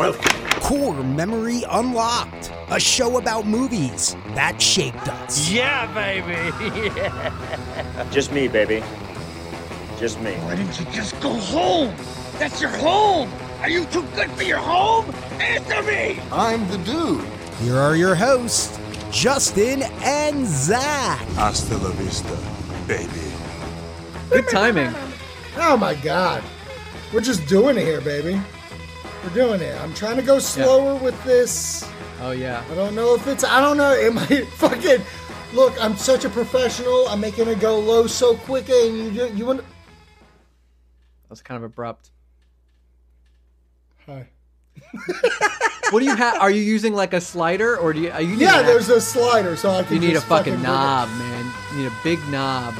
Welcome. Core Memory Unlocked, a show about movies that shaped us. Yeah, baby. Yeah. Just me, baby. Just me. Why didn't you just go home? That's your home. Are you too good for your home? Answer me. I'm the dude. Here are your hosts, Justin and Zach. Hasta la vista, baby. Good timing. Oh, my God. We're just doing it here, baby. We're doing it. I'm trying to go slower with this. Oh, yeah. I don't know if it's... I don't know. It might fucking... Look, I'm such a professional. I'm making it go low so quick. And you want... That was kind of abrupt. Hi. What do you have? Are you using like a slider or do you... Are you there's a slider so I can... You need a fucking knob, man. You need a big knob.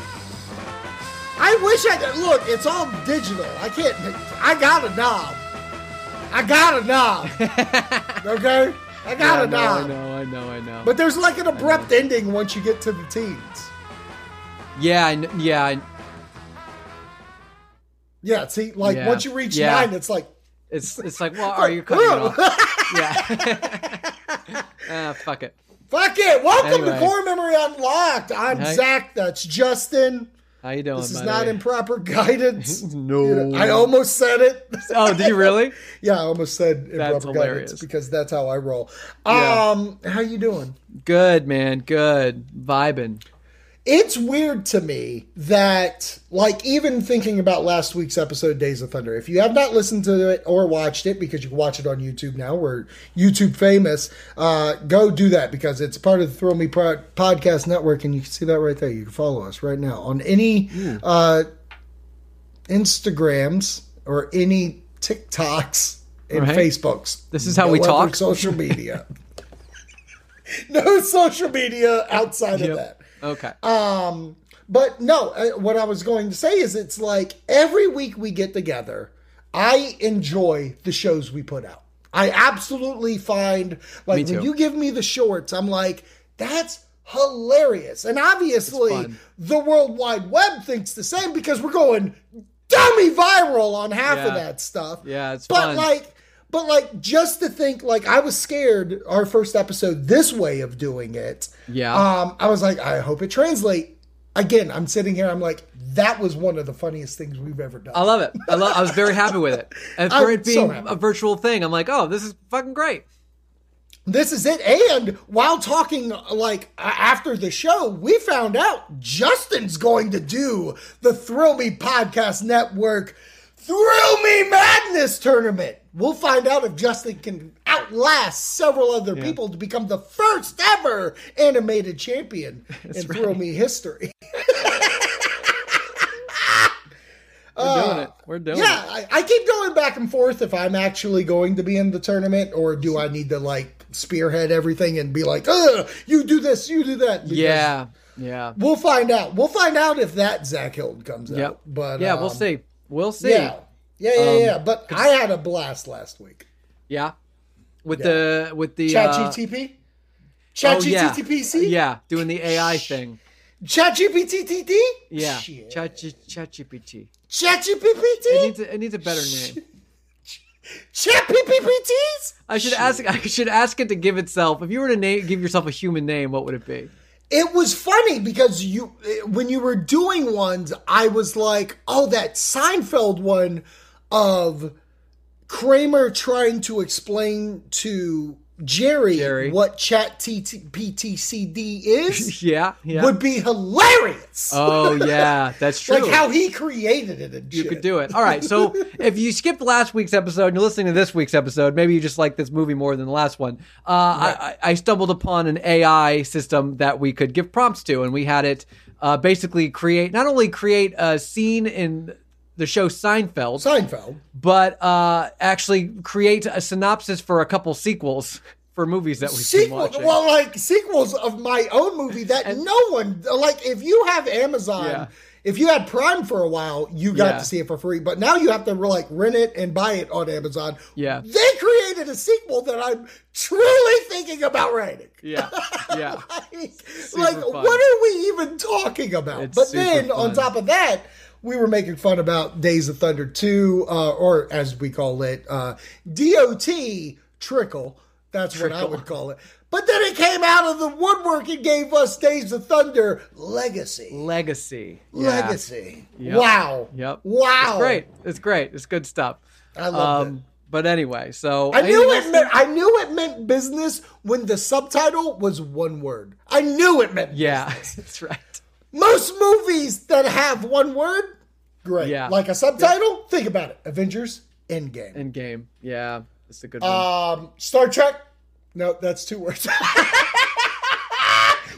I wish I could. Look, it's all digital. I can't... I got a knob. Okay? I got a knob. I know. But there's like an abrupt ending once you get to the teens. Yeah, see, like once you reach nine, it's like... It's like, well, are you cutting it off? Yeah. Fuck it. Welcome to Core Memory Unlocked. I'm Zach. That's Justin. How you doing, buddy? This is not improper guidance. No. I almost said it. Oh, did you really? Yeah, I almost said improper guidance because that's how I roll. Yeah. How you doing? Good, man. Good. Vibing. It's weird to me that, like, even thinking about last week's episode, Days of Thunder, if you have not listened to it or watched it, because you can watch it on YouTube now, we're YouTube famous, go do that because it's part of the Thrill Me Podcast Network, and you can see that right there. You can follow us right now on any Instagrams or any TikToks and Facebooks. This is how we talk. Social media. No social media outside of that. Okay. But no, what I was going to say is it's like every week we get together, I enjoy the shows we put out. I absolutely find, like, when you give me the shorts, I'm like, that's hilarious. And obviously the World Wide Web thinks the same because we're going dummy viral on half of that stuff. Yeah, it's fun. But, just to think, like, I was scared our first episode this way of doing it. Yeah. I was like, I hope it translates. Again, I'm sitting here, I'm like, that was one of the funniest things we've ever done. I love it. I was very happy with it. And for it being a virtual thing, I'm like, oh, this is fucking great. This is it. And while talking, like, after the show, we found out Justin's going to do the Thrill Me Podcast Network Thrill Me Madness Tournament. We'll find out if Justin can outlast several other people to become the first ever animated champion in Thrill Me history. We're doing it. Yeah, I keep going back and forth if I'm actually going to be in the tournament or do I need to, like, spearhead everything and be like, you do this, you do that. Because we'll find out. We'll find out if that Zach Hilton comes out. But we'll see. We'll see. Yeah. But I had a blast last week. Yeah, with the ChatGPT, ChatGPT, doing the AI thing. ChatGPT, yeah, ChatGPT, ChatGPT. It needs a better name. ChatGPTs. I should ask it to give itself. If you were to give yourself a human name, what would it be? It was funny because when you were doing ones, I was like, oh, that Seinfeld one. Of Kramer trying to explain to Jerry what ChatGPT is would be hilarious. Oh, yeah, that's true. Like how he created it and shit. You could do it. All right, so if you skipped last week's episode and you're listening to this week's episode, maybe you just like this movie more than the last one. I stumbled upon an AI system that we could give prompts to, and we had it basically not only create a scene in the show Seinfeld, but actually create a synopsis for a couple sequels for movies that we've been watching. Well, like sequels of my own movie that no one, like if you have Amazon, if you had Prime for a while, you got to see it for free, but now you have to like rent it and buy it on Amazon. Yeah. They created a sequel that I'm truly thinking about writing. Yeah. Yeah. like what are we even talking about? But then fun. On top of that, we were making fun about Days of Thunder 2, or as we call it, DOT Trickle. That's Trickle. What I would call it. But then it came out of the woodwork and gave us Days of Thunder Legacy. Yeah. Wow. It's great. It's good stuff. I love it. But anyway, so I knew it meant business when the subtitle was one word. I knew it meant business. Yeah, that's right. Most movies that have one word, great. Yeah. Like a subtitle, think about it. Avengers Endgame. Yeah, it's a good one. Star Trek. No, that's two words.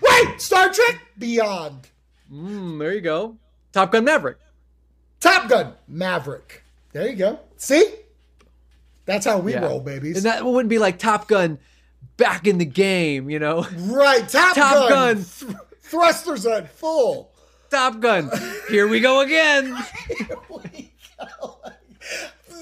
Wait, Star Trek Beyond. There you go. Top Gun Maverick. There you go. See? That's how we roll, babies. And that wouldn't be like Top Gun back in the game, you know? Right. Top Gun. Thrusters at full. Top Gun. Here we go again.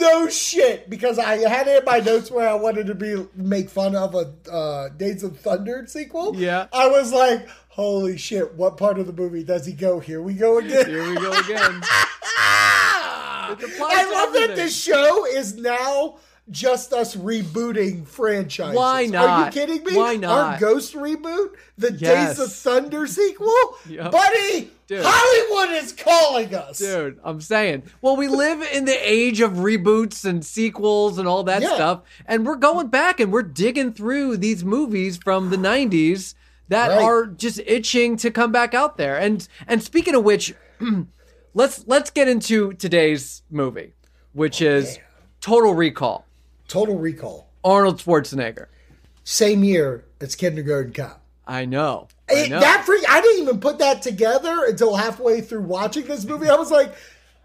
No shit, because I had it in my notes where I wanted to make fun of a Days of Thunder sequel. Yeah. I was like, holy shit, what part of the movie does he go? Here we go again. I love that this show is now just us rebooting franchises. Why not? Are you kidding me? Why not? Our Ghost reboot? The Days of Thunder sequel? Yep. Buddy, dude. Hollywood is calling us. Dude, I'm saying. Well, we live in the age of reboots and sequels and all that stuff. And we're going back and we're digging through these movies from the 90s that are just itching to come back out there. And speaking of which... Let's get into today's movie, which is Total Recall. Arnold Schwarzenegger. Same year as Kindergarten Cop. I know. I didn't even put that together until halfway through watching this movie. I was like,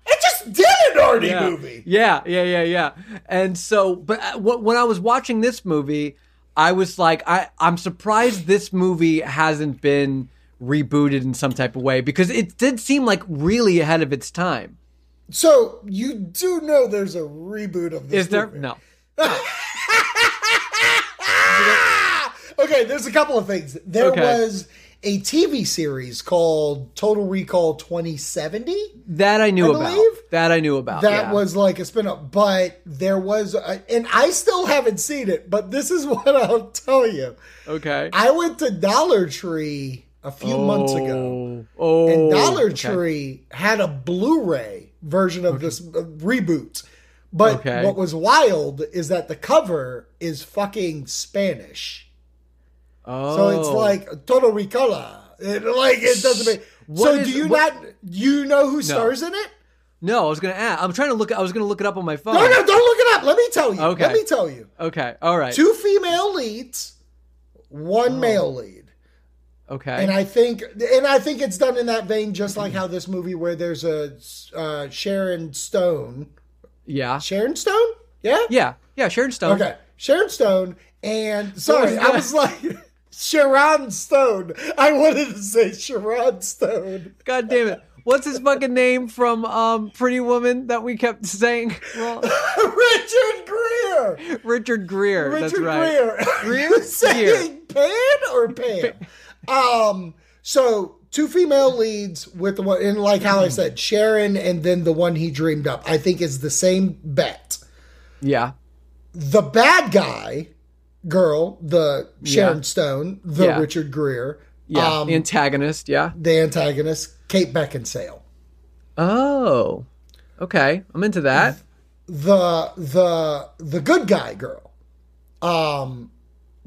I just did an Arnie movie. Yeah. And so, but when I was watching this movie, I was like, I'm surprised this movie hasn't been rebooted in some type of way, because it did seem like really ahead of its time. So you do know there's a reboot of this? Is there? Movie. No. Okay, there's a couple of things. There was a TV series called Total Recall 2070 that I knew about. That was like a spin-off, but there was, and I still haven't seen it. But this is what I'll tell you. Okay, I went to Dollar Tree a few months ago. And Dollar Tree had a Blu-ray version of this reboot. But what was wild is that the cover is fucking Spanish. Oh. So it's like Total Recall. It doesn't make... So do you know who stars in it? No, I was going to ask. I was going to look it up on my phone. No, don't look it up. Let me tell you. Okay. All right. 2 female leads, 1 male lead. Okay, and I think it's done in that vein, just like how this movie where there's a Sharon Stone, Sharon Stone. Okay, Sharon Stone and Sharon Stone. I wanted to say Sharon Stone. God damn it! What's his fucking name from Pretty Woman that we kept saying? Well, Richard Gere. That's right. Gere. You saying Pan or Pam? So 2 female leads with the one, and like how I said, Sharon, and then the one he dreamed up, I think is the same bet. Yeah. The bad guy, girl, the Sharon Stone, the Richard Gere. Yeah. Antagonist. Yeah. The antagonist, Kate Beckinsale. Oh, okay. I'm into that. The good guy girl,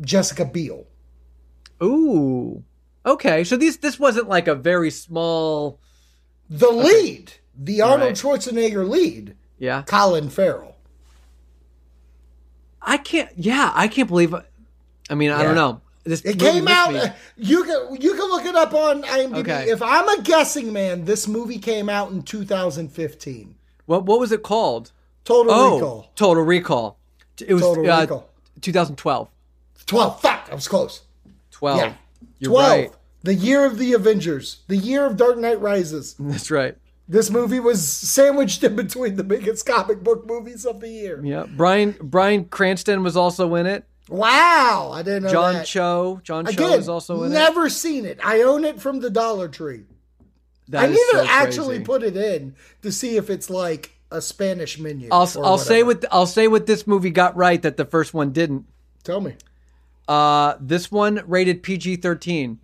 Jessica Biel. Ooh. Okay, so this wasn't like a very small... The lead, the Arnold Schwarzenegger lead, Colin Farrell. I can't believe... I don't know. It came out... You can look it up on IMDb. Okay. If I'm a guessing man, this movie came out in 2015. What was it called? Total Recall. Total Recall. It was 2012. 12, fuck, I was close. 12. Yeah. You're 12. Right. The year of the Avengers. The year of Dark Knight Rises. That's right. This movie was sandwiched in between the biggest comic book movies of the year. Yeah. Brian Cranston was also in it. Wow. I didn't know that. John Cho was also in it. Never seen it. I own it from the Dollar Tree. That I need to actually put it in to see if it's like a Spanish menu. I'll say what this movie got right that the first one didn't. Tell me. This one rated PG-13.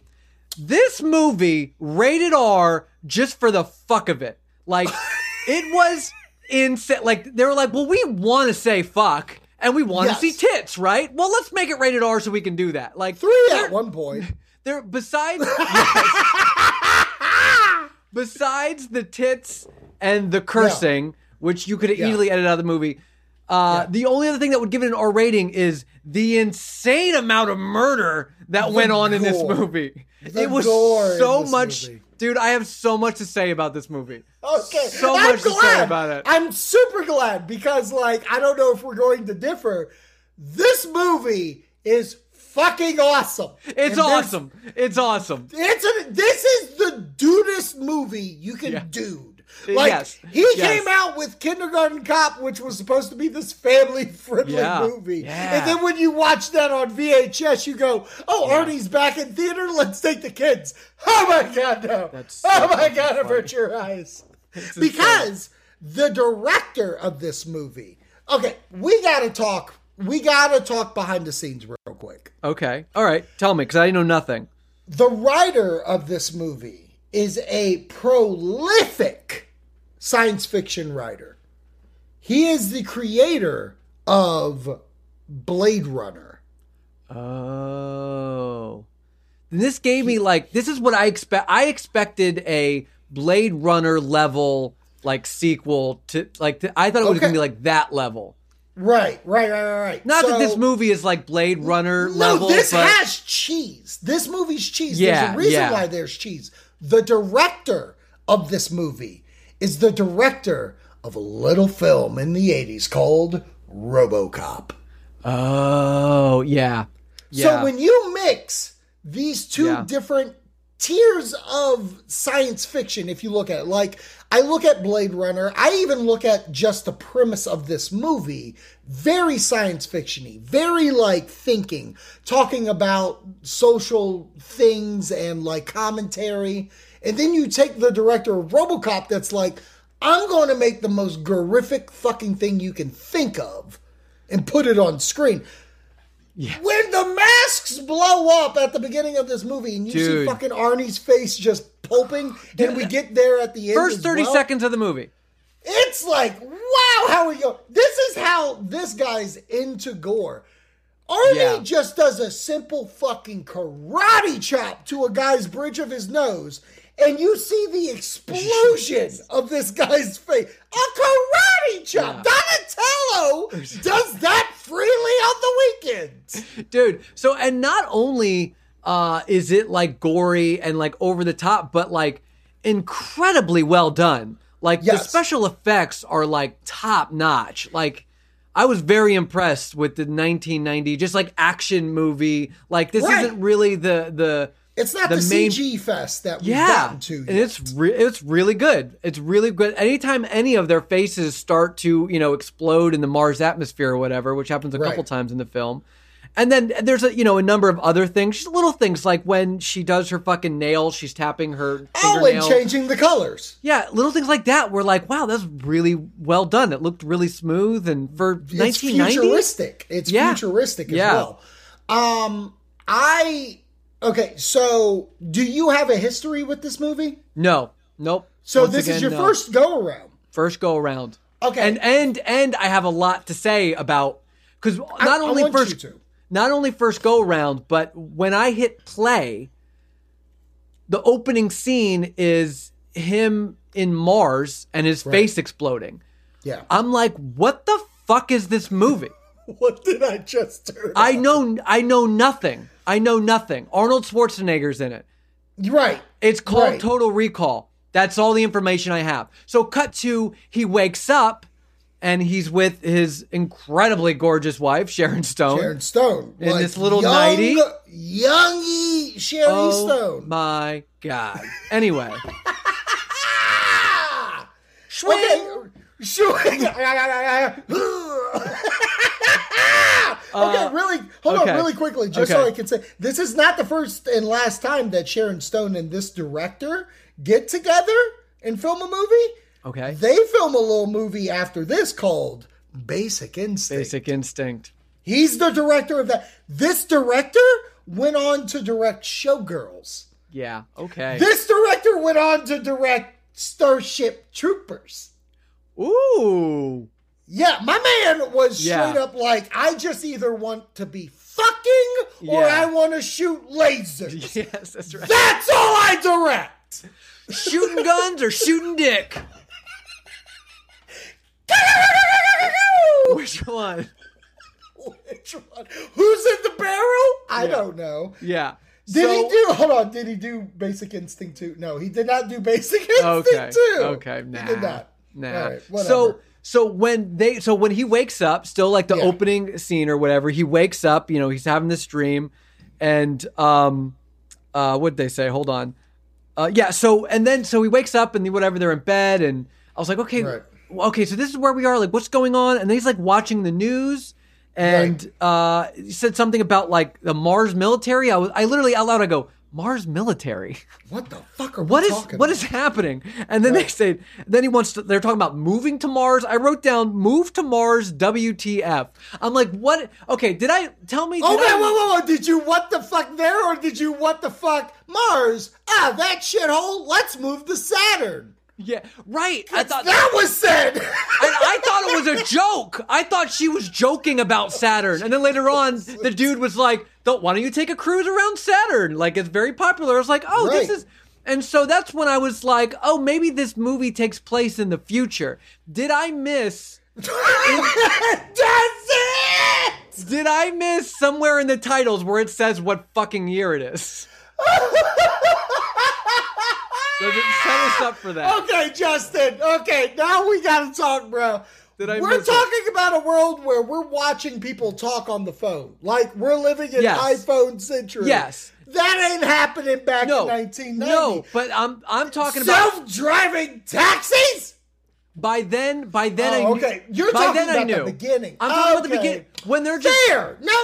This movie rated R just for the fuck of it. Like it was insane. Like they were like, well, we want to say fuck and we want to see tits, right? Well, let's make it rated R so we can do that. Like three at one point. There, besides the tits and the cursing, which you could have easily edited out of the movie. The only other thing that would give it an R rating is the insane amount of murder that went on in this movie. It was so much, dude. I have so much to say about this movie. Okay, so much to say about it. I'm super glad because, like, I don't know if we're going to differ. This movie is fucking awesome. It's awesome. This is the dudest movie you can do. Like, he came out with Kindergarten Cop, which was supposed to be this family-friendly movie. Yeah. And then when you watch that on VHS, you go, Arnie's back in theater, let's take the kids. Oh, my God, no. Oh, my God, avert your eyes. Because the director of this movie... Okay, we got to talk behind the scenes real quick. Okay. All right. Tell me, because I know nothing. The writer of this movie is a prolific science fiction writer. He is the creator of Blade Runner. Oh. This gave me, like, this is what I expect. I expected a Blade Runner level, like, sequel to, like, I thought it was going to be, like, that level. Right. Not that this movie is like Blade Runner level. No, this has cheese. This movie's cheese. Yeah, there's a reason why there's cheese. The director of this movie is the director of a little film in the 80s called RoboCop. Oh, yeah. So when you mix these two different tiers of science fiction, if you look at it, like I look at Blade Runner, I even look at just the premise of this movie, very science fiction-y, very like thinking, talking about social things and like commentary. And then you take the director of RoboCop that's like, I'm going to make the most horrific fucking thing you can think of and put it on screen. Yeah. When the masks blow up at the beginning of this movie and you see fucking Arnie's face just pulping and we get there at the end. First 30 seconds of the movie. It's like, wow, how we go. This is how this guy's into gore. Arnie just does a simple fucking karate chop to a guy's bridge of his nose and you see the explosion of this guy's face. A karate chop! Donatello does that freely on the weekends. Dude, so, and not only is it, like, gory and, like, over the top, but, like, incredibly well done. Like, the special effects are, like, top-notch. Like, I was very impressed with the 1990, just, like, action movie. Like, this isn't really the It's not the main CG fest that we've gotten to yet. And it's really good. It's really good. Anytime any of their faces start to, you know, explode in the Mars atmosphere or whatever, which happens a couple times in the film. And then there's a, you know, a number of other things, just little things like when she does her fucking nail, she's tapping her fingernail. And changing the colors. Yeah, little things like that were like, wow, that's really well done. It looked really smooth and for 1990s. It's futuristic. It's futuristic as well. Okay, so do you have a history with this movie? No. Nope. So first go-around. First go-around. Okay. And I have a lot to say about, because not only first go-around, but when I hit play, the opening scene is him in Mars and his face exploding. Yeah. I'm like, what the fuck is this movie? What did I just turn on? I know nothing. Arnold Schwarzenegger's in it. Right. It's called Total Recall. That's all the information I have. So cut to, he wakes up and he's with his incredibly gorgeous wife, Sharon Stone. In like this little nightie. Youngy Sherry Stone. Oh my God. Anyway. Okay, really Hold on really quickly, just so I can say, this is not the first and last time that Sharon Stone and this director get together and film a movie. Okay. They film a little movie after this called Basic Instinct. Basic Instinct. He's the director of that. This director went on to direct Showgirls. Yeah, okay. This director went on to direct Starship Troopers. Ooh. Yeah, my man was straight up like, I just either want to be fucking or I want to shoot lasers. Yes, that's right. That's all I direct. Shooting guns or shooting dick? Which one? Which one? Who's in the barrel? I don't know. Yeah. Did he do Basic Instinct 2? No, he did not do Basic Instinct 2. Okay, nah. He did not. Nah. All right, so when he wakes up, still like the opening scene or whatever, he wakes up, you know, he's having this dream and what'd they say? Hold on. So he wakes up and whatever, they're in bed and I was like, okay, so this is where we are, like what's going on? And then he's like watching the news and he said something about like the Mars military. I literally out loud I go, Mars military. What the fuck are we talking about? What is happening? And then they say, they're talking about moving to Mars. I wrote down, move to Mars, WTF. I'm like, what? Okay, whoa. Did you what the fuck there? Or did you what the fuck Mars? Ah, that shithole. Let's move to Saturn. Yeah, right. I thought that was said. And I thought it was a joke. I thought she was joking about Saturn. And then later on, the dude was like, why don't you take a cruise around Saturn? Like, it's very popular. I was like, this is... And so that's when I was like, oh, maybe this movie takes place in the future. Did I miss... That's it! Did I miss somewhere in the titles where it says what fucking year it is? So set us up for that. Okay, Justin. Okay, now we gotta talk, bro. We're talking about a world where we're watching people talk on the phone. Like, we're living in iPhone century. Yes. That ain't happening back in 1990. No, but I'm talking about... Self-driving taxis? By then I knew... Okay, you're talking about the beginning. I'm talking about the beginning. When they're just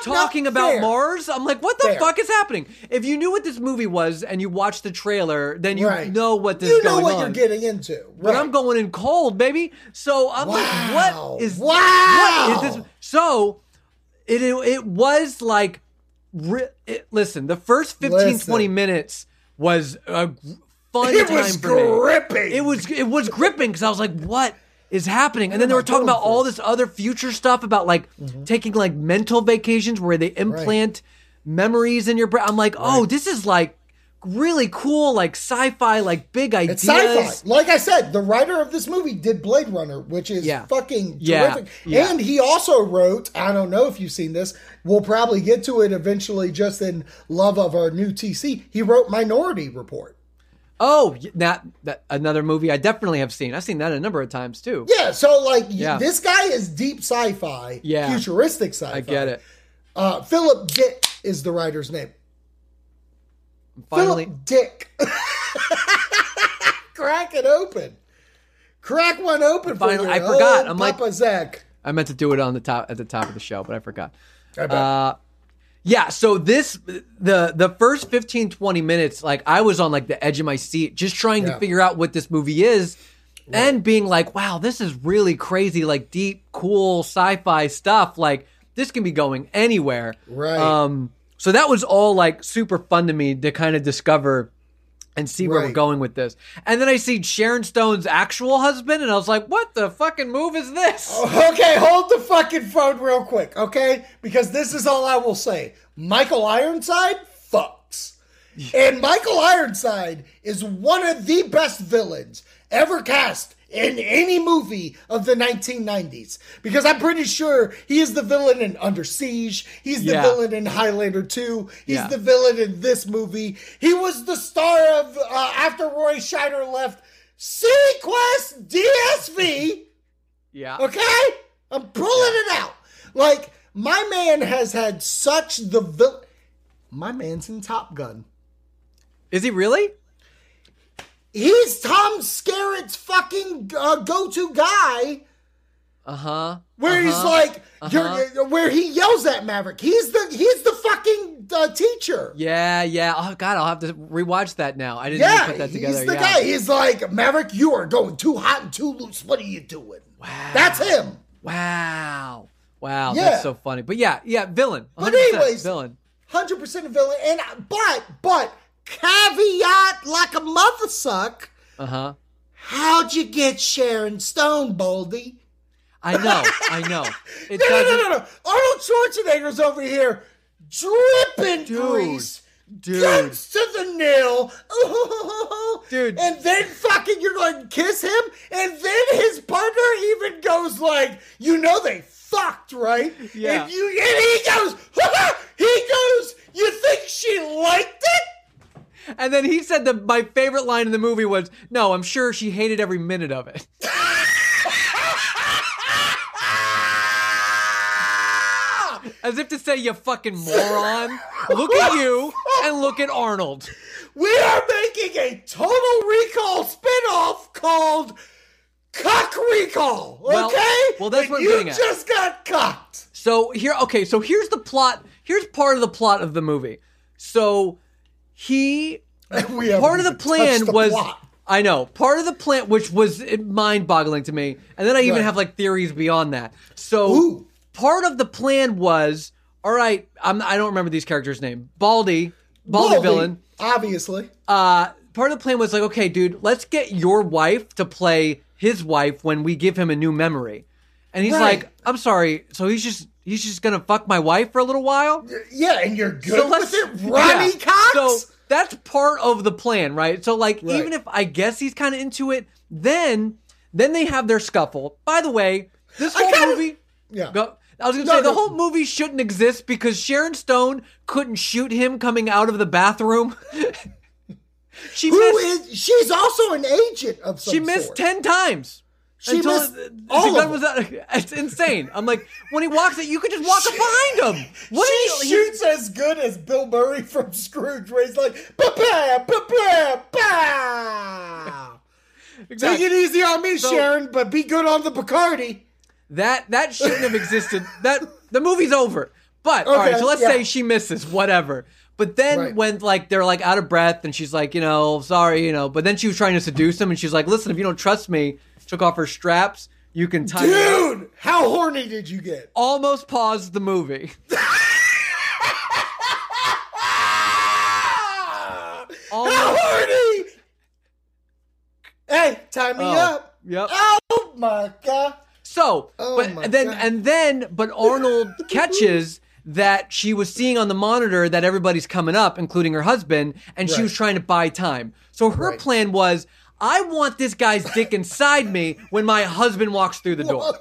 talking about Mars, I'm like, what the fuck is happening? If you knew what this movie was and you watched the trailer, then you know what this is going on. You know what you're getting into. Right. But I'm going in cold, baby. So I'm like, what is this? So it was like, listen, the first 20 minutes was a fun time for me. It was gripping because I was like, what is happening? And then they were talking about all this other future stuff about like taking like mental vacations where they implant memories in your brain. I'm like, this is like really cool, like sci-fi, like big ideas. It's sci-fi. Like I said, the writer of this movie did Blade Runner, which is fucking terrific. Yeah. And he also wrote, I don't know if you've seen this, we'll probably get to it eventually just in love of our new TC. He wrote Minority Report. Oh, that another movie I definitely have seen. I've seen that a number of times too. Yeah, so like this guy is deep sci-fi, futuristic sci-fi. I get it. Philip Dick is the writer's name. Finally, Philip Dick. Crack it open. Crack one open. Finally, for you. I forgot. I'm Papa like Zach. I meant to do it at the top of the show, but I forgot. I bet. So the first 15, 20 minutes, like I was on like the edge of my seat, just trying to figure out what this movie is and being like, wow, this is really crazy, like deep, cool sci-fi stuff. Like this can be going anywhere. Right. So that was all like super fun to me to kind of discover and see where we're going with this. And then I see Sharon Stone's actual husband and I was like, what the fucking move is this? Okay, hold the fucking phone real quick, okay? Because this is all I will say. Michael Ironside fucks. And Michael Ironside is one of the best villains ever cast in any movie of the 1990s. Because I'm pretty sure he is the villain in Under Siege. He's the villain in Highlander 2. He's the villain in this movie. He was the star of, after Roy Scheider left, SeaQuest DSV. Yeah. Okay? I'm pulling it out. Like, my man has had such the villain. My man's in Top Gun. Is he really? He's Tom Skerritt's fucking go-to guy. Where he's like, Where he yells at Maverick. He's the fucking teacher. Yeah. Oh God, I'll have to rewatch that now. I didn't even put that together. He's the guy. He's like, Maverick, you are going too hot and too loose. What are you doing? Wow. That's him. Wow. Yeah. That's so funny. But yeah, villain. But anyways, villain. 100% a villain. And but caveat like a mother suck. How'd you get Sharon Stone, Boldy? I know. No. Arnold Schwarzenegger's over here dripping grease. Dude. Guns to the nil. Dude. And then fucking you're going to kiss him? And then his partner even goes like, you know they fucked, right? Yeah. And he goes, you think she liked it? And then he said that my favorite line in the movie was, no, I'm sure she hated every minute of it. As if to say, you fucking moron. Look at you and look at Arnold. We are making a Total Recall spinoff called Cock Recall, okay? Well, that's what I'm getting at. You just got cocked. So here's the plot. Here's part of the plot of the movie. So part of the plan, which was mind-boggling to me. And then I even have like theories beyond that. So part of the plan was, all right, I don't remember these characters' name. Baldy villain. Obviously. Part of the plan was like, okay, dude, let's get your wife to play his wife when we give him a new memory. And he's like, I'm sorry. So he's just going to fuck my wife for a little while? Yeah, and you're good with it, Ronnie Cox? So that's part of the plan, right? So, even if I guess he's kind of into it, then they have their scuffle. By the way, this whole movie... Yeah. I was going to say, the whole movie shouldn't exist because Sharon Stone couldn't shoot him coming out of the bathroom. She's also an agent of some sort. She missed 10 times. It's insane. I'm like, when he walks it, you could just walk up behind him. She shoots as good as Bill Murray from Scrooge, where he's like, ba-ba, ba-ba, ba. Exactly. Take it easy on me, Sharon, but be good on the Bacardi. That shouldn't have existed. The movie's over. But all right, so let's say she misses, whatever. But then when they're out of breath and she's like, sorry, but then she was trying to seduce him and she's like, listen, if you don't trust me, took off her straps, you can tie it up. Dude, how horny did you get? Almost paused the movie. How horny! Hey, tie me up. Yep. Oh my God. But Arnold catches that she was seeing on the monitor that everybody's coming up, including her husband, and she was trying to buy time. So her plan was, I want this guy's dick inside me when my husband walks through the door.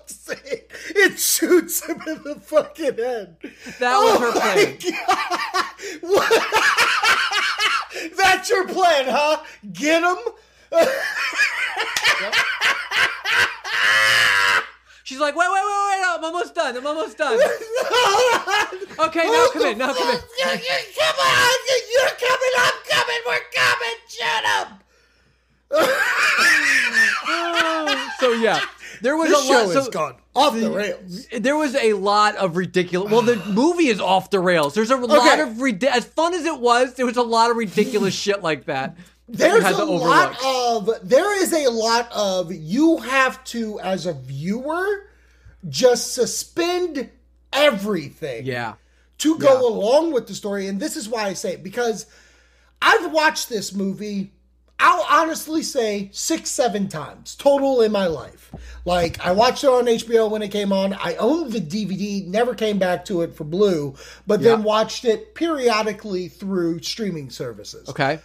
It shoots him in the fucking head. That was her plan. What? That's your plan, huh? Get him? Yep. She's like, wait, I'm almost done. Okay, now come in. Come on, you're coming, I'm coming, we're coming, shut up. So yeah, there was this show has gone off the rails. There was a lot of ridiculous. Well, the movie is off the rails. There's a lot of as fun as it was. There was a lot of ridiculous shit like that. There is a lot of you have to, as a viewer, just suspend everything to go along with the story. And this is why I say it, because I've watched this movie, I'll honestly say 6-7 times total in my life. I watched it on HBO when it came on. I owned the DVD, never came back to it for Blu, but then watched it periodically through streaming services. Okay.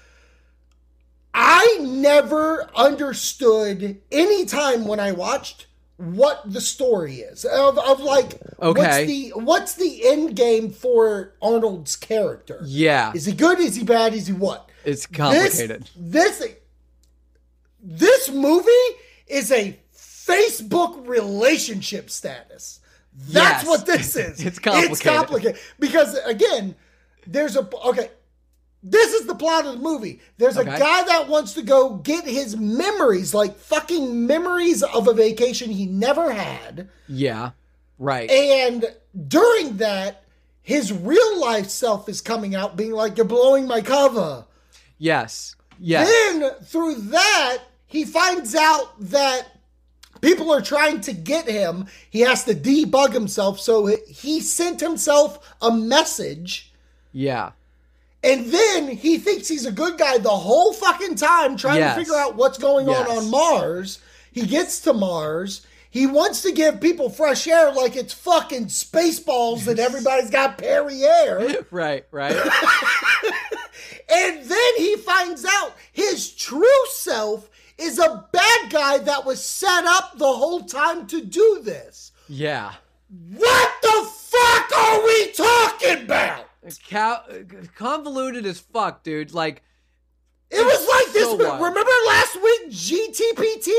I never understood any time when I watched what the story is what's the end game for Arnold's character? Yeah. Is he good? Is he bad? Is he what? It's complicated. This movie is a Facebook relationship status. That's what this is. It's complicated. It's complicated because again, this is the plot of the movie. There's a guy that wants to go get his memories, like fucking memories of a vacation he never had. Yeah. Right. And during that, his real life self is coming out being like, you're blowing my cover. Yes. Yes. Then through that, he finds out that people are trying to get him. He has to debug himself. So he sent himself a message. Yeah. And then he thinks he's a good guy the whole fucking time trying to figure out what's going on Mars. He gets to Mars. He wants to give people fresh air like it's fucking Spaceballs and everybody's got Perrier. Right, right. And then he finds out his true self is a bad guy that was set up the whole time to do this. Yeah. What the fuck are we talking about? Convoluted as fuck, dude. Like, it was like so this. Wild. Remember last week, GTPT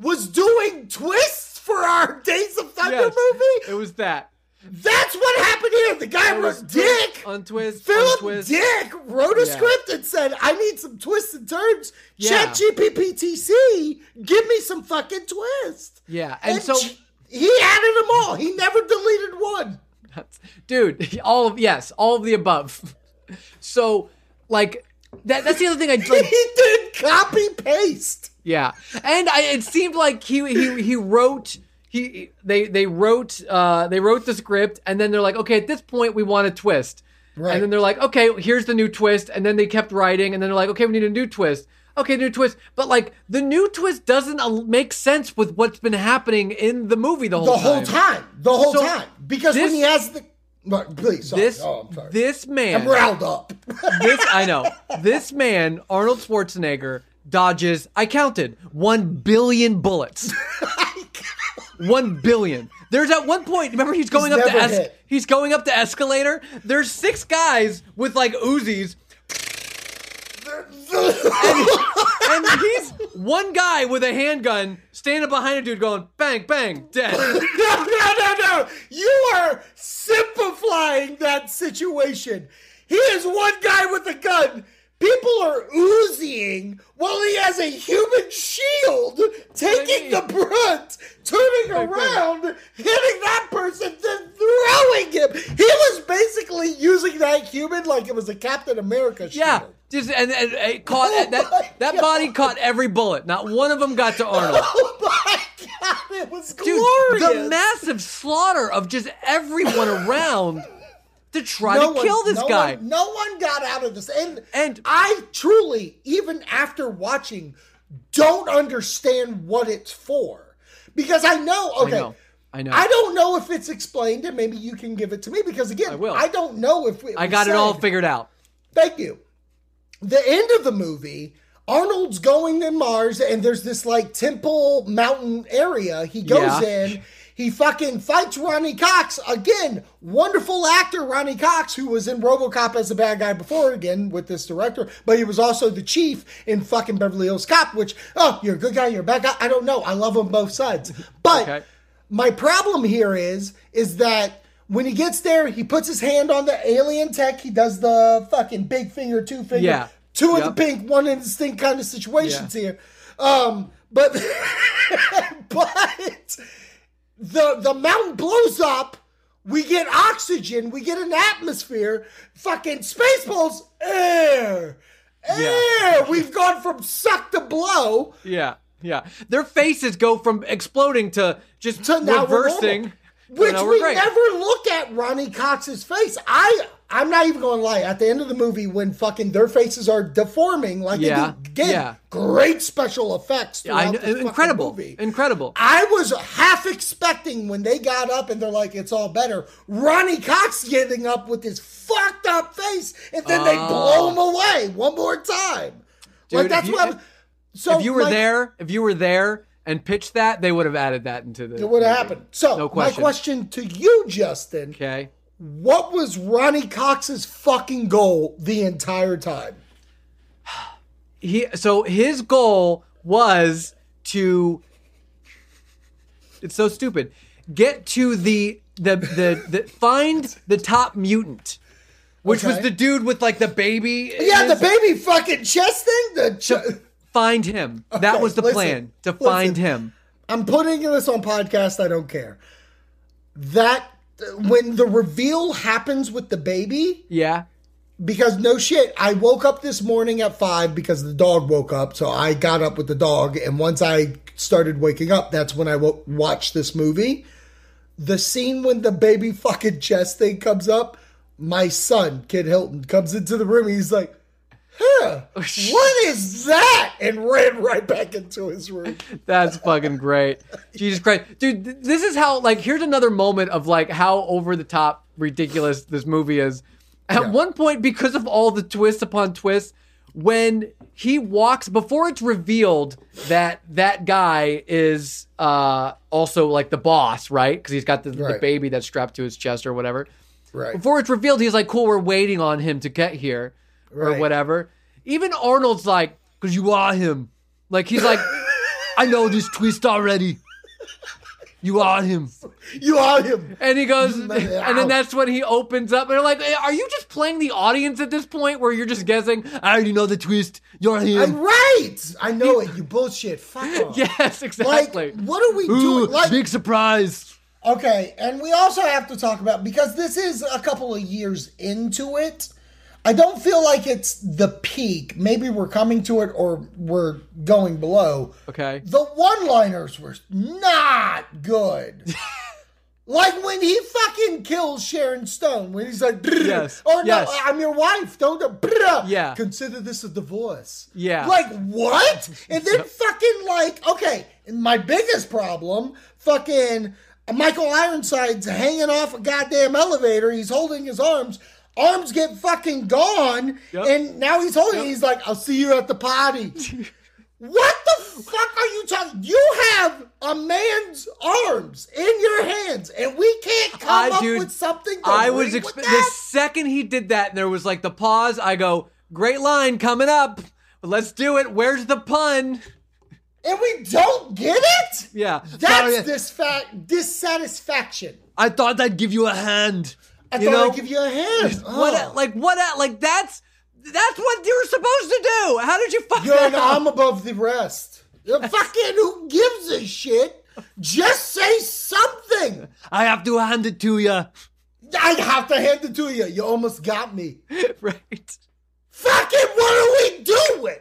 was doing twists for our Days of Thunder movie? It was that. That's what happened here. The guy was Dick. On twist. Philip Dick wrote a script and said, I need some twists and turns. Yeah. ChatGPTC, give me some fucking twists. Yeah. And so he added them all. He never deleted one. Dude, all of the above. So, like, that's the other thing I like, he did copy paste. Yeah. And it seemed like he wrote they wrote the script, and then they're like, okay, at this point we want a twist. Right. And then they're like, okay, here's the new twist, and then they kept writing, and then they're like, okay, we need a new twist. Okay, new twist. But, like, the new twist doesn't make sense with what's been happening in the movie the whole time. Because this, when he has the... Please, sorry. I'm sorry. This man... I'm riled up. I know. This man, Arnold Schwarzenegger, dodges, I counted, 1 billion bullets. 1 billion. There's at one point, remember he's going up the escalator? There's 6 guys with, like, Uzis... and he's one guy with a handgun standing behind a dude going, bang, bang, dead. No. You are simplifying that situation. He is one guy with a gun. People are oozing while he has a human shield taking the brunt, turning around, hitting that person, then throwing him. He was basically using that human like it was a Captain America shield. Yeah. Just, and it caught that body caught every bullet. Not one of them got to Arnold. Oh my God, it was glorious. Dude, the massive slaughter of just everyone around to try to kill this guy. No one got out of this. And I truly, even after watching, don't understand what it's for. Because I know, okay. I know. I don't know if it's explained, and maybe you can give it to me. Because again, I don't know if I got it all figured out. Thank you. The end of the movie, Arnold's going to Mars, and there's this, like, temple mountain area. He goes in. He fucking fights Ronnie Cox. Again, wonderful actor Ronnie Cox, who was in RoboCop as a bad guy before, again, with this director. But he was also the chief in fucking Beverly Hills Cop, which, oh, you're a good guy, you're a bad guy. I don't know. I love them both sides. But my problem here is that when he gets there, he puts his hand on the alien tech. He does the fucking big finger, two finger, two in the pink, one in the stink kind of situations here. But but the mountain blows up. We get oxygen. We get an atmosphere. Fucking Spaceballs, air. We've gone from suck to blow. Yeah. Their faces go from exploding to just reversing. Which we never look at Ronnie Cox's face. I'm not even going to lie. At the end of the movie, when fucking their faces are deforming, like they do, again, great special effects throughout the fucking movie. Incredible. I was half expecting when they got up and they're like, it's all better, Ronnie Cox getting up with his fucked up face, and then they blow him away one more time. Dude, like that's what. If you were there. And pitch that, they would have added that into the... It would have happened. So, no question. My question to you, Justin. Okay. What was Ronnie Cox's fucking goal the entire time? So his goal was to... It's so stupid. Get to the find the top mutant. Which was the dude with, like, the baby... Yeah, the baby fucking chest thing? Find him. Okay, that was the plan, to find him. I'm putting this on podcast. I don't care. that when the reveal happens with the baby. Yeah. Because no shit, I woke up this morning at 5 because the dog woke up. So I got up with the dog. And once I started waking up, that's when I watched this movie. The scene when the baby fucking chest thing comes up, my son, Kid Hilton, comes into the room. And he's like, huh, what is that? And ran right back into his room. That's fucking great. Jesus Christ. Dude, this is how, like, here's another moment of, like, how over the top ridiculous this movie is. At one point, because of all the twists upon twists, when he walks, before it's revealed that that guy is also like the boss, right? Because he's got the baby that's strapped to his chest or whatever. Right. Before it's revealed, he's like, cool, we're waiting on him to get here or whatever. Even Arnold's like, because you are him. Like, he's like, I know this twist already. You are him. You are him. And he goes, and then that's when he opens up. And I'm like, are you just playing the audience at this point where you're just guessing, I already know the twist, you're him. I'm right. I know it, you bullshit. Fuck off. Yes, exactly. Like, what are we doing? Like, big surprise. Okay, and we also have to talk about, because this is a couple of years into it, I don't feel like it's the peak. Maybe we're coming to it or we're going below. Okay. The one-liners were not good. Like when he fucking kills Sharon Stone, when he's like, no, I'm your wife. Don't go, consider this a divorce. Yeah. Like, what? And then fucking like, okay, and my biggest problem, fucking Michael Ironside's hanging off a goddamn elevator. He's holding his arms. Arms get fucking gone, and now he's holding. He's like, "I'll see you at the party." What the fuck are you talking? You have a man's arms in your hands, and we can't come up with something. I was the second he did that, and there was like the pause. I go, "Great line coming up. Let's do it. Where's the pun?" And we don't get it. Yeah, that's dissatisfaction. I thought I'd give you a hand. I'd give you a hand. That's what you were supposed to do. How did you fuck that up? I'm above the rest. Fucking who gives a shit? Just say something. I have to hand it to you. You almost got me. Right. Fucking what are we doing?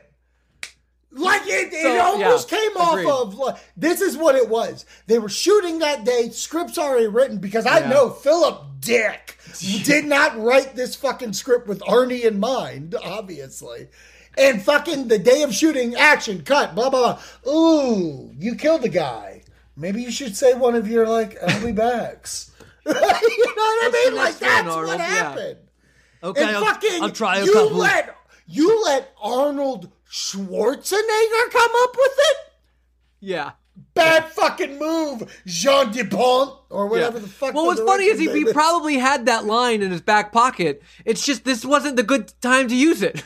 Like, it almost came off of, like, this is what it was. They were shooting that day, scripts already written, because I know Philip Dick did not write this fucking script with Arnie in mind, obviously. And fucking the day of shooting, action, cut, blah, blah, blah. Ooh, you killed a guy. Maybe you should say one of your, like, ugly backs. You know what I mean? Like, that's what happened. Yeah. Okay, and I'll try a couple. You let Arnold Schwarzenegger come up with it? Yeah. Bad fucking move, Jean Dupont, or whatever the fuck. Well, what's funny is he probably had that line in his back pocket. It's just this wasn't the good time to use it.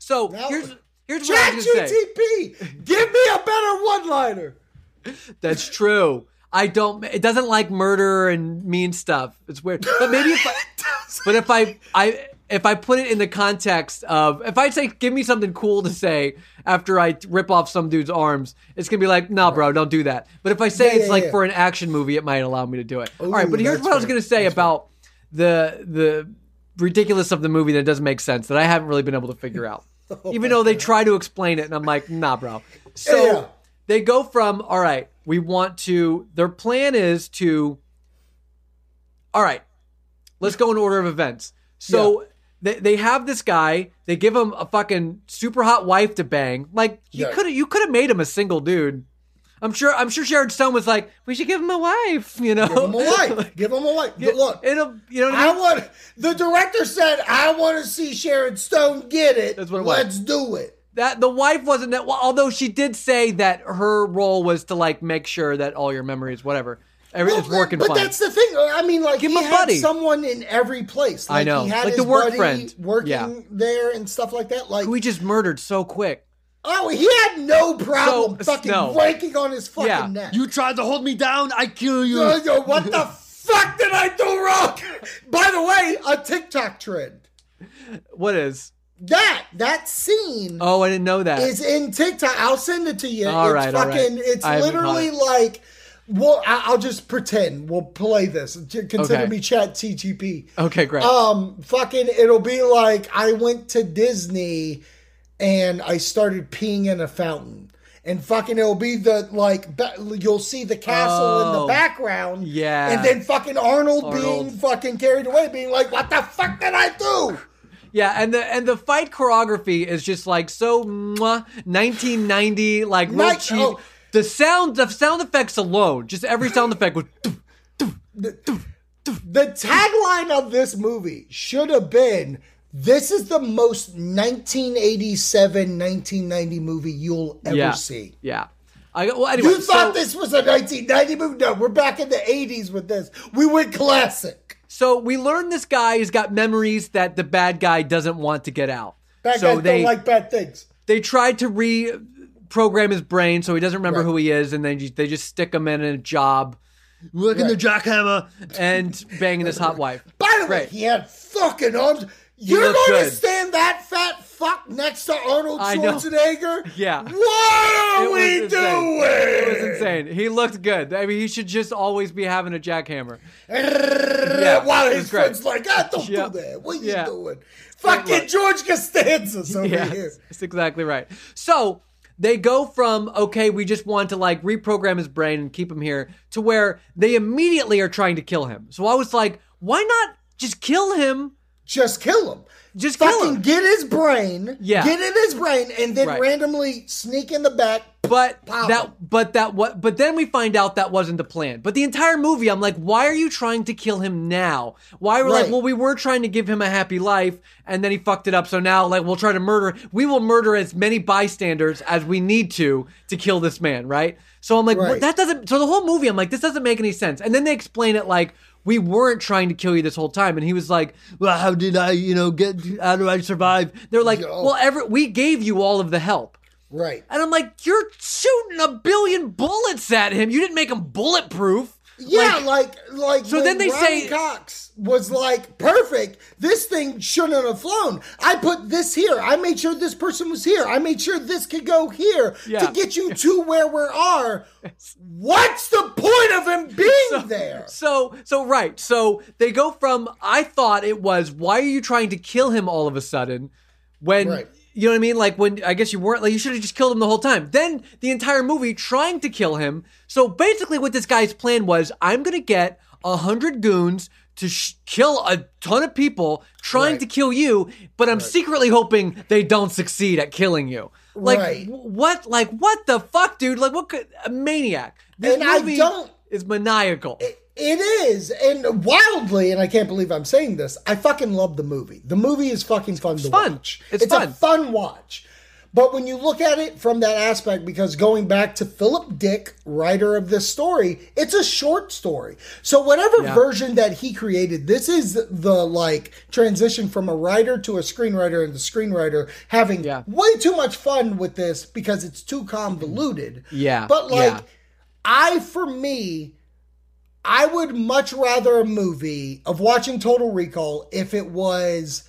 So here's what I'm going to say. ChatGPT, give me a better one-liner. That's true. It doesn't like murder and mean stuff. It's weird. But maybe if I put it in the context of, if I say, give me something cool to say after I rip off some dude's arms, it's going to be like, no, bro, don't do that. But if I say for an action movie, it might allow me to do it. Ooh, all right, but here's what I was going to say about the ridiculous of the movie that doesn't make sense, that I haven't really been able to figure out. Even though they try to explain it, and I'm like, nah, bro. So they go from, all right, their plan is to, all right, let's go in order of events. So... Yeah. They have this guy. They give him a fucking super hot wife to bang. Like you could have made him a single dude. I'm sure Sharon Stone was like, we should give him a wife. You know, give him a wife. But look, the director said, I want to see Sharon Stone get it. That's what it was. Let's do it. That the wife wasn't that. Although she did say that her role was to like make sure that all your memories, whatever. It's working fine. But that's the thing. I mean, like, he had someone in every place. Like, I know. He had like his buddy working there and stuff like that. Like, we just murdered so quick. Oh, he had no problem ranking on his fucking neck. You tried to hold me down, I kill you. Yo, what the fuck did I do wrong? By the way, a TikTok trend. What is? That scene. Oh, I didn't know that. Is in TikTok. I'll send it to you. All right. It's literally like... Well, I'll just pretend. We'll play this. Consider me ChatGPT. Okay, great. Fucking, it'll be like I went to Disney and I started peeing in a fountain. And fucking, it'll be the, like, you'll see the castle in the background. Yeah. And then fucking Arnold being fucking carried away, being like, what the fuck did I do? Yeah, and the fight choreography is just like so 1990, like real cheap. Oh. The sound effects alone, just every sound effect was. The tagline of this movie should have been, this is the most 1987, 1990 movie you'll ever see. Yeah. Anyway, you thought this was a 1990 movie? No, we're back in the 80s with this. We went classic. So we learn this guy has got memories that the bad guy doesn't want to get out. Bad guys don't like bad things. They tried to reprogram his brain so he doesn't remember who he is, and then they just stick him in a job. Looking the jackhammer and banging his hot wife. By the way, he had fucking arms. You're going to stand that fat fuck next to Arnold Schwarzenegger? Yeah. What are we doing? It was insane. He looked good. I mean, he should just always be having a jackhammer. While his friend's like, don't do that. What are you doing? Fucking George Costanza's over here. That's exactly right. So they go from, we just want to like reprogram his brain and keep him here, to where they immediately are trying to kill him. So I was like, why not just kill him? Just kill him. Get his brain. Yeah. Get in his brain and then randomly sneak in the back. But then we find out that wasn't the plan. But the entire movie, I'm like, why are you trying to kill him now? Why we were trying to give him a happy life and then he fucked it up. So now we'll try to murder as many bystanders as we need to kill this man, right? So I'm like, well, so the whole movie, I'm like, this doesn't make any sense. And then they explain it like, we weren't trying to kill you this whole time. And he was like, well, how do I survive? They're like, we gave you all of the help. Right. And I'm like, you're shooting 1 billion bullets at him. You didn't make him bulletproof. Yeah, like so then they say Ronnie Cox was like, perfect. This thing shouldn't have flown. I put this here. I made sure this person was here. I made sure this could go here to get you to where we are. What's the point of him being there? So they go from, I thought it was, why are you trying to kill him all of a sudden when you know what I mean? Like, when I guess you weren't, like, you should have just killed him the whole time. Then the entire movie trying to kill him. So basically, what this guy's plan was, I'm going to get 100 goons to kill a ton of people trying to kill you, but I'm secretly hoping they don't succeed at killing you. Like, what? Like, what the fuck, dude? Like, what could a maniac? This movie is maniacal. It is, and wildly, and I can't believe I'm saying this, I fucking love the movie. The movie is fucking fun to watch. It's a fun watch. But when you look at it from that aspect, because going back to Philip Dick, writer of this story, it's a short story. So whatever version that he created, this is the like transition from a writer to a screenwriter, and the screenwriter having way too much fun with this because it's too convoluted. Yeah. But like, I would much rather a movie of watching Total Recall if it was,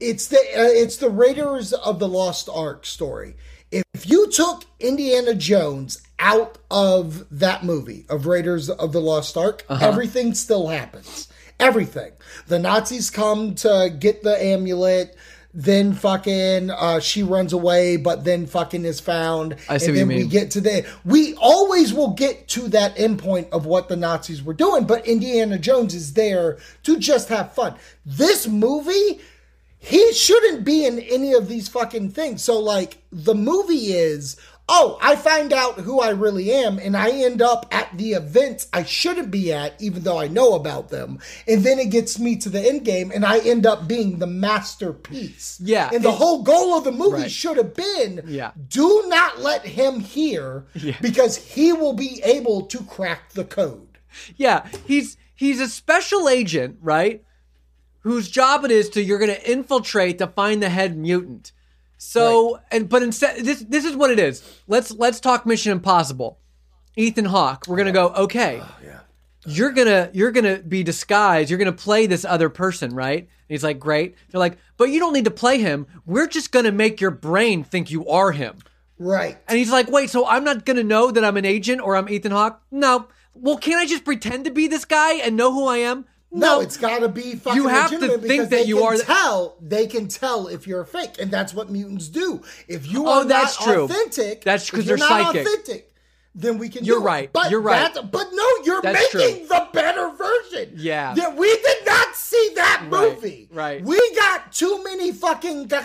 it's the Raiders of the Lost Ark story. If you took Indiana Jones out of that movie of Raiders of the Lost Ark, everything still happens. Everything. The Nazis come to get the amulet. Then fucking she runs away, but then fucking is found. I see what you mean. And then we get to the... We always will get to that endpoint of what the Nazis were doing, but Indiana Jones is there to just have fun. This movie, he shouldn't be in any of these fucking things. So, like, the movie is... Oh, I find out who I really am, and I end up at the events I shouldn't be at, even though I know about them. And then it gets me to the end game, and I end up being the masterpiece. Yeah. And the whole goal of the movie should have been, do not let him hear, because he will be able to crack the code. Yeah, he's a special agent, right, whose job it is to, you're going to infiltrate to find the head mutant. So, but instead, this is what it is. Let's talk Mission Impossible. Ethan Hawke. We're gonna go. Okay, you're gonna be disguised. You're gonna play this other person, right? And he's like, great. They're like, but you don't need to play him. We're just gonna make your brain think you are him. Right. And he's like, wait, so I'm not going to know that I'm an agent or I'm Ethan Hawke? No. Well, can't I just pretend to be this guy and know who I am? No, it's got to be fucking legitimate. You have to think that you are. They can tell if you're fake, and that's what mutants do. If you are not authentic, that's because they're psychic. Then we can. You're right. You're right. But no, you're making the better version. Yeah. Yeah. We did not see that movie. Right. We got too many fucking. Too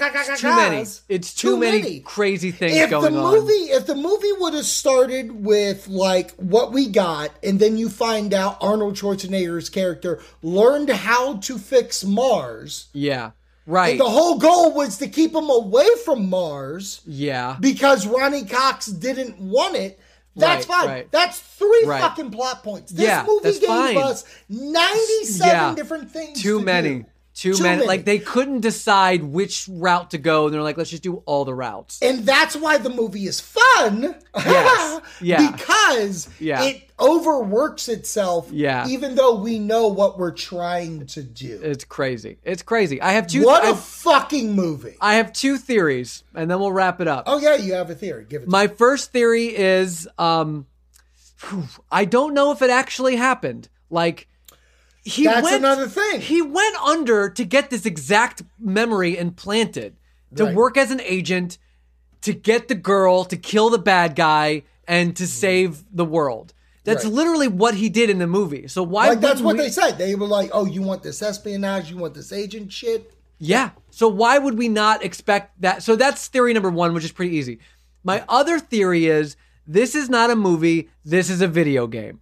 many. It's too many crazy things going on. If the movie would have started with like what we got, and then you find out Arnold Schwarzenegger's character learned how to fix Mars. Yeah. Right. And the whole goal was to keep him away from Mars. Yeah. Because Ronnie Cox didn't want it. That's fine. Right. That's three fucking plot points. This movie gave us 97 different things. Too many. Like, they couldn't decide which route to go. And they're like, let's just do all the routes. And that's why the movie is fun. Yes. Yeah. Because it overworks itself. Yeah. Even though we know what we're trying to do. It's crazy. It's crazy. I have two. What a fucking movie. I have two theories, and then we'll wrap it up. Oh, yeah. You have a theory. Give it to me. My first theory is, I don't know if it actually happened. Like, another thing. He went under to get this exact memory implanted to work as an agent, to get the girl, to kill the bad guy, and to save the world. That's literally what he did in the movie. So why? Like, that's what they said. They were like, "Oh, you want this espionage? You want this agent shit?" Yeah. So why would we not expect that? So that's theory number one, which is pretty easy. My other theory is this is not a movie. This is a video game.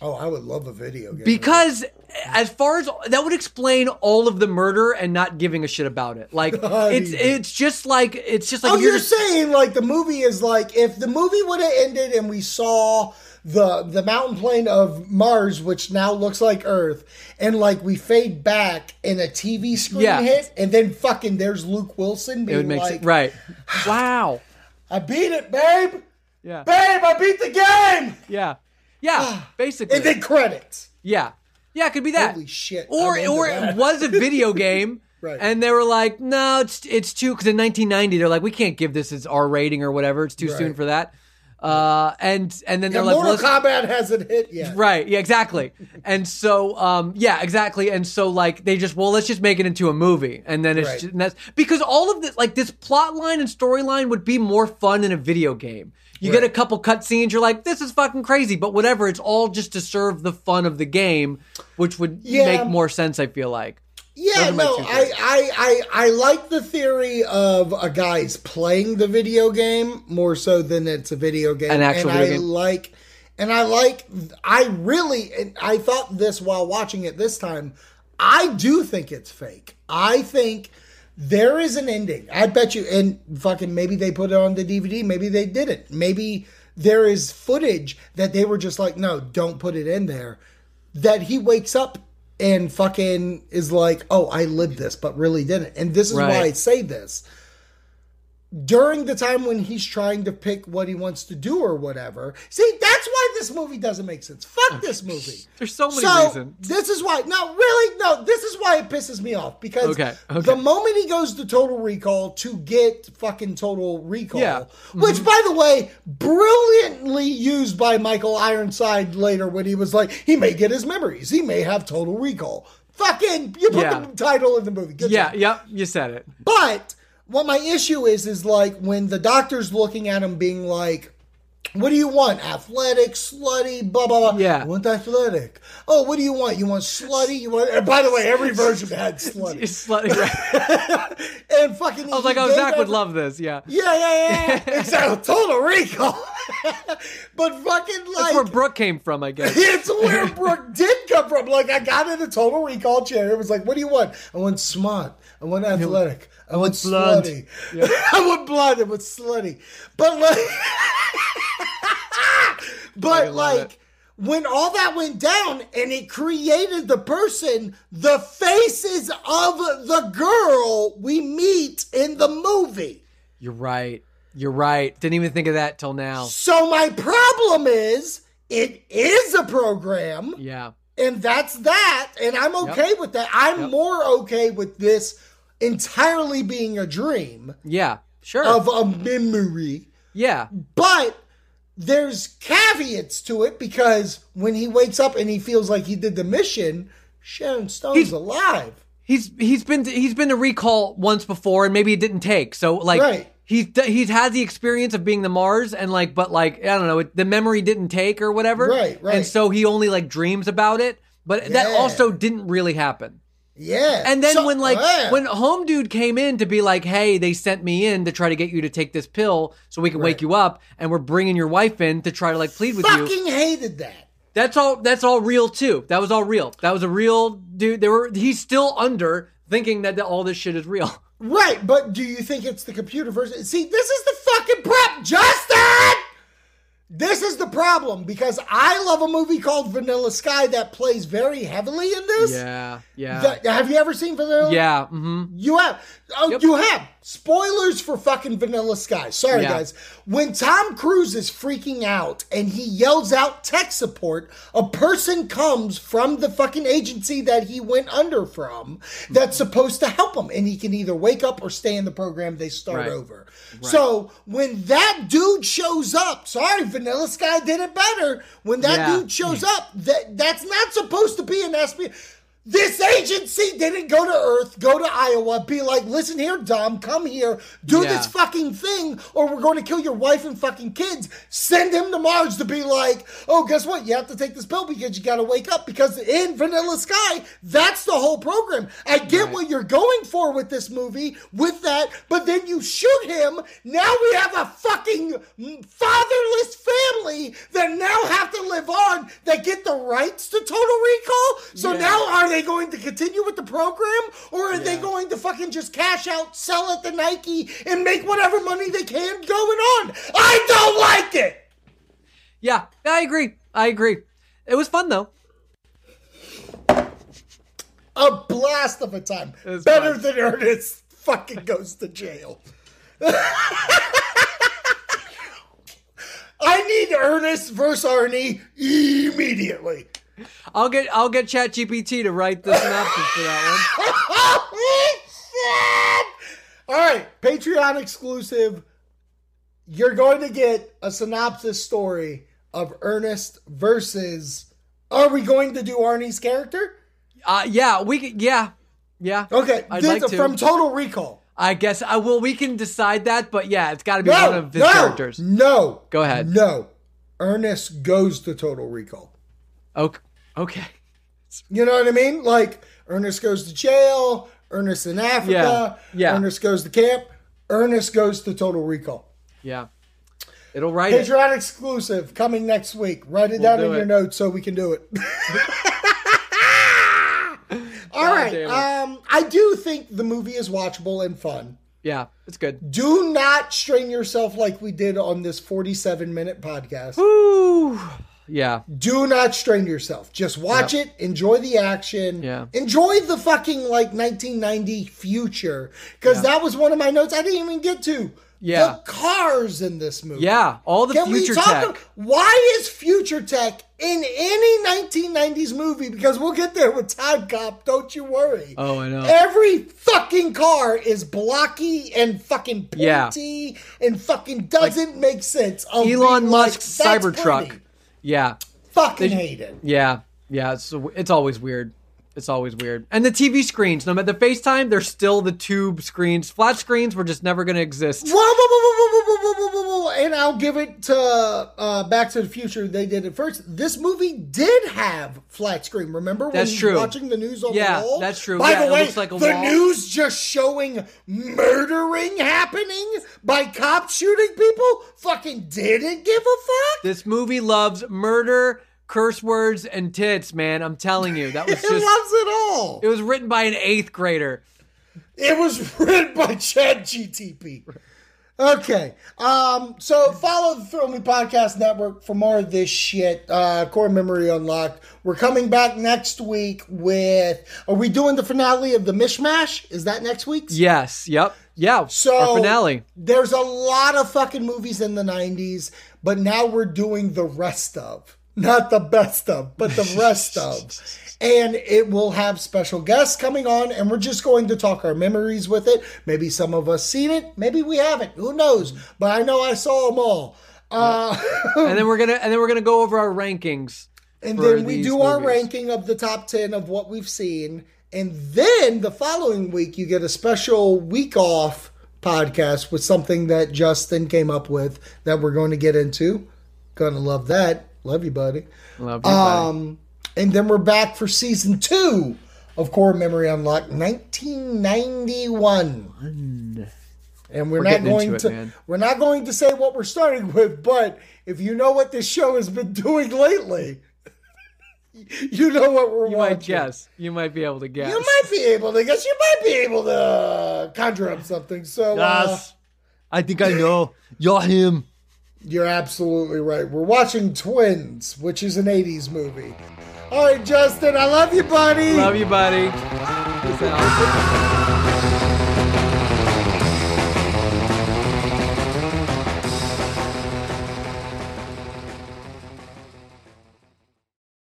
Oh, I would love a video game. Because as far as that would explain all of the murder and not giving a shit about it. Like it's just like you're saying like the movie is like, if the movie would have ended and we saw the mountain plain of Mars, which now looks like Earth, and like we fade back and a TV screen hit, and then fucking there's Luke Wilson being wow. I beat it, babe. Yeah. Babe, I beat the game. Yeah. Yeah, basically. And then credits. Yeah. Yeah, it could be that. Holy shit. Or it was a video game. Right. And they were like, no, it's too, because in 1990, they're like, we can't give this as R rating or whatever. It's too soon for that. And then they're like, Mortal Kombat hasn't hit yet. Right. Yeah, exactly. And so, And so like, they just, well, let's just make it into a movie. And then it's just, and that's, because all of this, like this plot line and storyline would be more fun in a video game. You get a couple cut scenes, you're like, this is fucking crazy. But whatever, it's all just to serve the fun of the game, which would make more sense, I feel like. Yeah, no, I like the theory of a guy's playing the video game more so than it's a video game. An actual video game. And I thought this while watching it this time, I do think it's fake. I think... there is an ending. I bet you, and fucking maybe they put it on the DVD. Maybe they didn't. Maybe there is footage that they were just like, no, don't put it in there. That he wakes up and fucking is like, oh, I lived this, but really didn't. And this is why I say this. During the time when he's trying to pick what he wants to do or whatever. See, that's why this movie doesn't make sense. Fuck this movie. There's so many reasons. This is why. No, really, no. This is why it pisses me off. Because the moment he goes to Total Recall to get fucking Total Recall, which, by the way, brilliantly used by Michael Ironside later when he was like, he may get his memories. He may have Total Recall. Fucking, you put the title in the movie. Good job. You said it. But... what my issue is like when the doctor's looking at him being like, what do you want? Athletic, slutty, blah, blah, blah. Yeah. I want athletic. Oh, what do you want? You want slutty? You want... and by the way, every version had slutty. Slutty, right. And fucking... I was like, oh, Zach would love this, Yeah. Exactly. Total Recall. But fucking like... that's where Brooke came from, I guess. It's where Brooke did come from. Like, I got in a Total Recall chair. It was like, what do you want? I want smart. I want athletic. I want slutty. Yeah. I want blood. I want slutty. But like... but like when all that went down and it created the person, the faces of the girl we meet in the movie. You're right. Didn't even think of that till now. So my problem is it is a program. Yeah. And that's that. And I'm okay with that. I'm more okay with this entirely being a dream. Yeah. sure. of a memory. Yeah. But there's caveats to it because when he wakes up and he feels like he did the mission, Sharon Stone's alive. He's been to recall once before and maybe it didn't take. So like right. he's had the experience of being the Mars and like but like I don't know, the memory didn't take or whatever. Right. And so he only like dreams about it, but that also didn't really happen. Yeah. And then when Home Dude came in to be like, hey, they sent me in to try to get you to take this pill so we can wake you up, and we're bringing your wife in to try to like plead with you. Fucking hated that. That's all real too. That was all real. That was a real dude. He's still under thinking that all this shit is real. Right, but do you think it's the computer version? See, this is the fucking problem, Justin! This is the problem, because I love a movie called Vanilla Sky that plays very heavily in this. Yeah. Have you ever seen Vanilla Sky? Yeah. Mm-hmm. You have. Oh, yep. You have. Spoilers for fucking Vanilla Sky. Sorry, guys. When Tom Cruise is freaking out and he yells out tech support, a person comes from the fucking agency that he went under from that's supposed to help him. And he can either wake up or stay in the program they start over. Right. So when that dude shows up, sorry, Vanilla Sky did it better. When that dude shows up, that's not supposed to be an espionage. This agency didn't go to Earth, go to Iowa, be like, listen here, Dom, come here, do this fucking thing, or we're going to kill your wife and fucking kids. Send him to Mars to be like, oh, guess what? You have to take this pill because you got to wake up. Because in Vanilla Sky, that's the whole program. I get what you're going for with this movie, with that, but then you shoot him. Now we have a fucking fatherless family that now have to live on, that get the rights to Total Recall. So now are they going to continue with the program, or are they going to fucking just cash out, sell at the Nike, and make whatever money they can going on? I don't like it! Yeah, I agree. It was fun, though. A blast of a time. Better than Ernest fucking goes to jail. I need Ernest versus Arnie immediately. I'll get ChatGPT to write the synopsis for that one. All right, Patreon exclusive. You're going to get a synopsis story of Ernest versus. Are we going to do Arnie's character? Yeah. Okay, I'd like to. From Total Recall. I guess I will. We can decide that, but yeah, it's got to be one of his characters. No, go ahead. No, Ernest goes to Total Recall. Okay. You know what I mean? Like, Ernest goes to jail, Ernest in Africa, Ernest goes to camp, Ernest goes to Total Recall. Yeah. It'll write it. Patreon exclusive coming next week. Write it down in your notes so we can do it. All right. I do think the movie is watchable and fun. Yeah, it's good. Do not strain yourself like we did on this 47-minute podcast. Woo! Yeah. Do not strain yourself. Just watch it. Enjoy the action. Yeah. Enjoy the fucking, like, 1990 future. Because that was one of my notes I didn't even get to. Yeah. The cars in this movie. Yeah. All the future tech. Why is future tech in any 1990s movie? Because we'll get there with Time Cop. Don't you worry. Oh, I know. Every fucking car is blocky and fucking pointy and fucking doesn't make sense. Elon Musk's Cybertruck. Petty. Yeah. Fucking hate it. Yeah. It's always weird. And the TV screens, no matter the FaceTime, they're still the tube screens. Flat screens were just never going to exist. Whoa. And I'll give it to Back to the Future. They did it first. This movie did have flat screen. Remember when you're watching the news on the wall? Yeah, that's true. By the way, it looks like the wall. News just showing murdering happening by cops shooting people fucking didn't give a fuck. This movie loves murder, curse words, and tits, man. I'm telling you, that was just... It loves it all. It was written by an 8th grader. It was written by ChatGPT. Okay. So follow the Thrill Me Podcast Network for more of this shit. Core Memory Unlocked. We're coming back next week with... Are we doing the finale of The Mishmash? Is that next week's? Yes. Yep. Yeah. So our finale. There's a lot of fucking movies in the 90s, but now we're doing the rest of... Not the best of, but the rest of. And it will have special guests coming on, and we're just going to talk our memories with it. Maybe some of us seen it. Maybe we haven't. Who knows? But I know I saw them all. And then we're gonna go over our rankings. And then we do our ranking of the top 10 of what we've seen. And then the following week, you get a special week off podcast with something that Justin came up with that we're going to get into. Gonna love that. Love you, buddy. Love you, buddy. And then we're back for season 2 of Core Memory Unlocked 1991. And we're not going to say what we're starting with, but if you know what this show has been doing lately, you know what we're watching. You might guess. You might be able to guess. You might be able to conjure up something. So yes. I think I know. You're him. You're absolutely right. We're watching Twins, which is an 80s movie. All right, Justin, I love you, buddy. Love you, buddy.